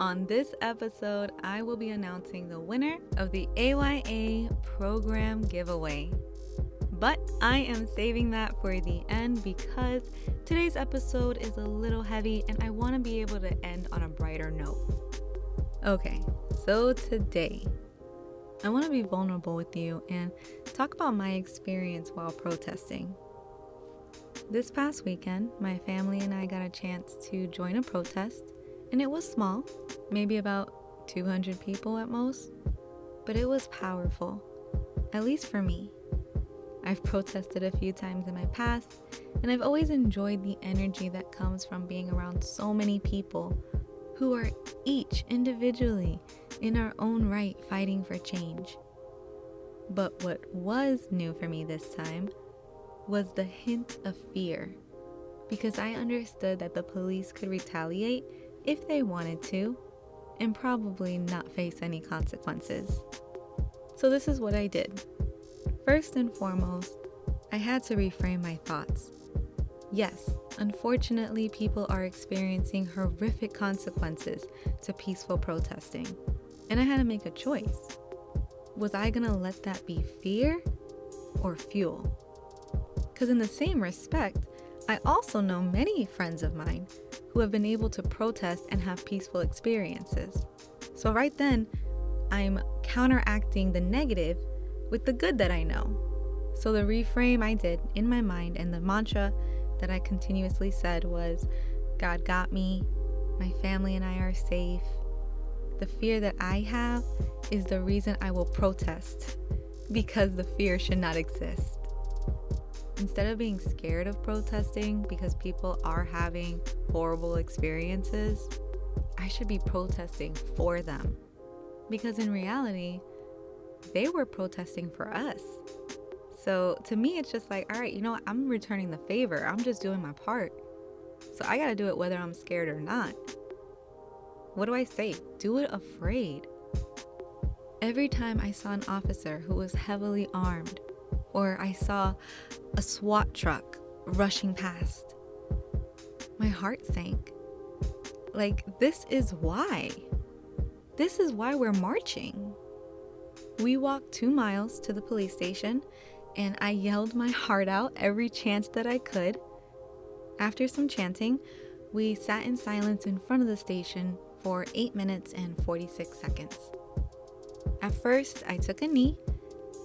On this episode, I will be announcing the winner of the AYA program giveaway. But I am saving that for the end because today's episode is a little heavy and I want to be able to end on a brighter note. Okay, so today, I want to be vulnerable with you and talk about my experience while protesting. This past weekend, my family and I got a chance to join a protest. And it was small, maybe about 200 people at most, but it was powerful, at least for me. I've protested a few times in my past, and I've always enjoyed the energy that comes from being around so many people who are each individually in our own right fighting for change. But what was new for me this time was the hint of fear, because I understood that the police could retaliate if they wanted to, and probably not face any consequences. So this is what I did. First and foremost, I had to reframe my thoughts. Yes, unfortunately, people are experiencing horrific consequences to peaceful protesting, and I had to make a choice. Was I gonna let that be fear or fuel? Because in the same respect, I also know many friends of mine who have been able to protest and have peaceful experiences. So right then, I'm counteracting the negative with the good that I know. So the reframe I did in my mind and the mantra that I continuously said was, God got me, my family and I are safe. The fear that I have is the reason I will protest, because the fear should not exist. Instead of being scared of protesting because people are having horrible experiences, I should be protesting for them. Because in reality, they were protesting for us. So to me, it's just like, all right, you know what? I'm returning the favor. I'm just doing my part. So I got to do it whether I'm scared or not. What do I say? Do it afraid. Every time I saw an officer who was heavily armed, or I saw a SWAT truck rushing past, my heart sank. Like, this is why. This is why we're marching. We walked 2 miles to the police station, and I yelled my heart out every chance that I could. After some chanting, we sat in silence in front of the station for 8 minutes and 46 seconds. At first, I took a knee,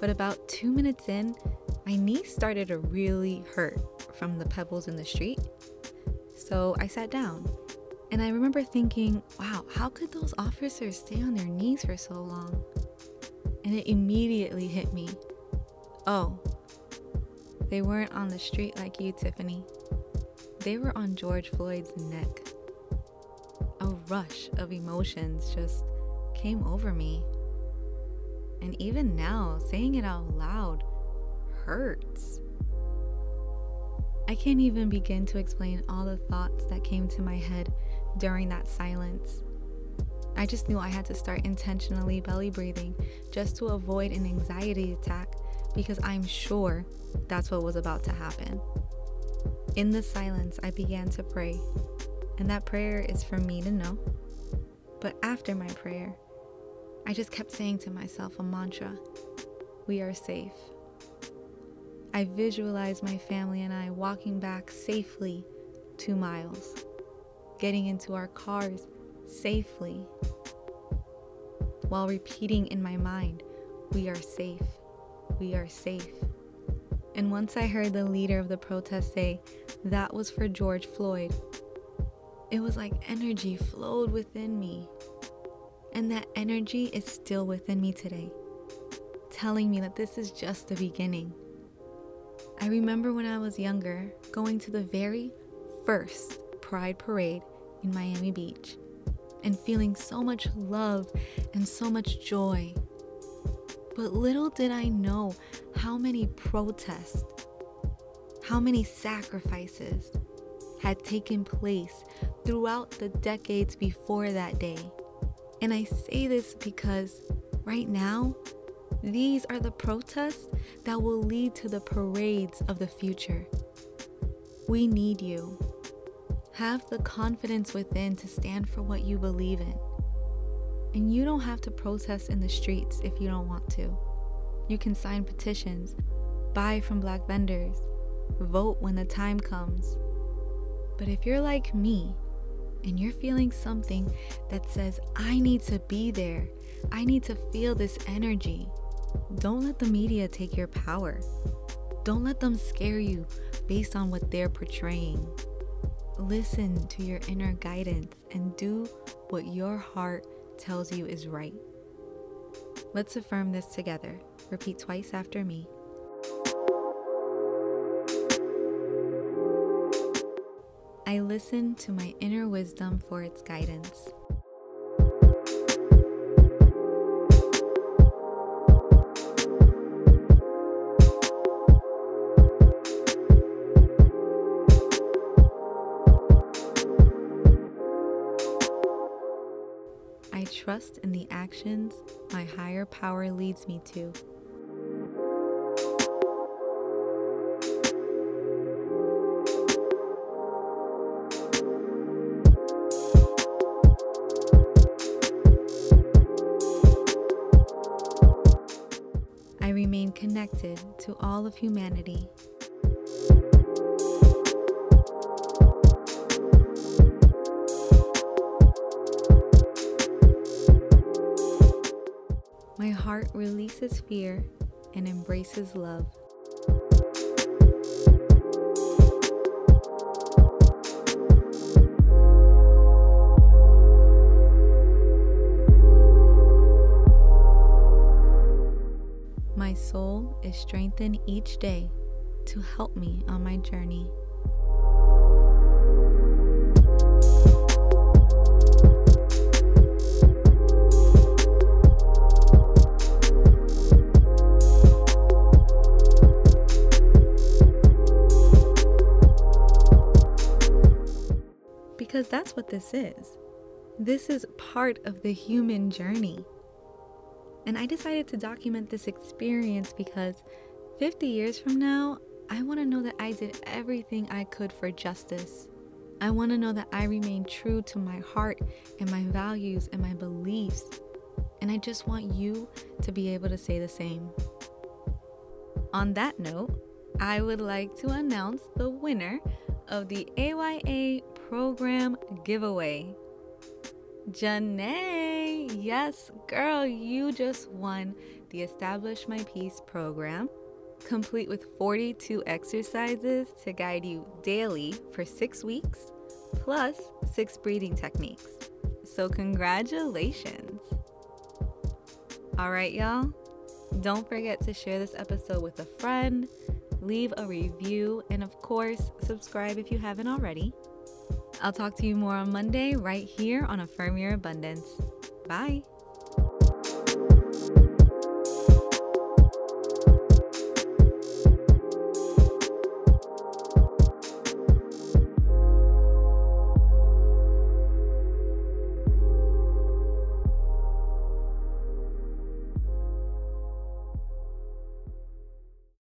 but about 2 minutes in, my knee started to really hurt from the pebbles in the street. So I sat down, and I remember thinking, wow, how could those officers stay on their knees for so long? And it immediately hit me. Oh, they weren't on the street like you, Tiffany. They were on George Floyd's neck. A rush of emotions just came over me. And even now, saying it out loud hurts. I can't even begin to explain all the thoughts that came to my head during that silence. I just knew I had to start intentionally belly breathing just to avoid an anxiety attack, because I'm sure that's what was about to happen. In the silence, I began to pray, and that prayer is for me to know. But after my prayer, I just kept saying to myself a mantra, we are safe. I visualized my family and I walking back safely 2 miles, getting into our cars safely, while repeating in my mind, we are safe, we are safe. And once I heard the leader of the protest say, that was for George Floyd, it was like energy flowed within me. And that energy is still within me today, telling me that this is just the beginning. I remember when I was younger, going to the very first Pride Parade in Miami Beach and feeling so much love and so much joy. But little did I know how many protests, how many sacrifices had taken place throughout the decades before that day. And I say this because right now, these are the protests that will lead to the parades of the future. We need you. Have the confidence within to stand for what you believe in. And you don't have to protest in the streets if you don't want to. You can sign petitions, buy from Black vendors, vote when the time comes. But if you're like me, and you're feeling something that says, I need to be there, I need to feel this energy, don't let the media take your power. Don't let them scare you based on what they're portraying. Listen to your inner guidance and do what your heart tells you is right. Let's affirm this together. Repeat twice after me. I listen to my inner wisdom for its guidance. I trust in the actions my higher power leads me to. I remain connected to all of humanity. My heart releases fear and embraces love. My soul is strengthened each day to help me on my journey. Because that's what this is. This is part of the human journey. And I decided to document this experience because 50 years from now, I want to know that I did everything I could for justice. I want to know that I remained true to my heart and my values and my beliefs. And I just want you to be able to say the same. On that note, I would like to announce the winner of the AYA program giveaway. Janae, yes girl, you just won the Establish My Peace program, complete with 42 exercises to guide you daily for 6 weeks, plus 6 breathing techniques. So congratulations. All right, y'all. Don't forget to share this episode with a friend, leave a review, and of course, subscribe if you haven't already. I'll talk to you more on Monday right here on Affirm Your Abundance. Bye.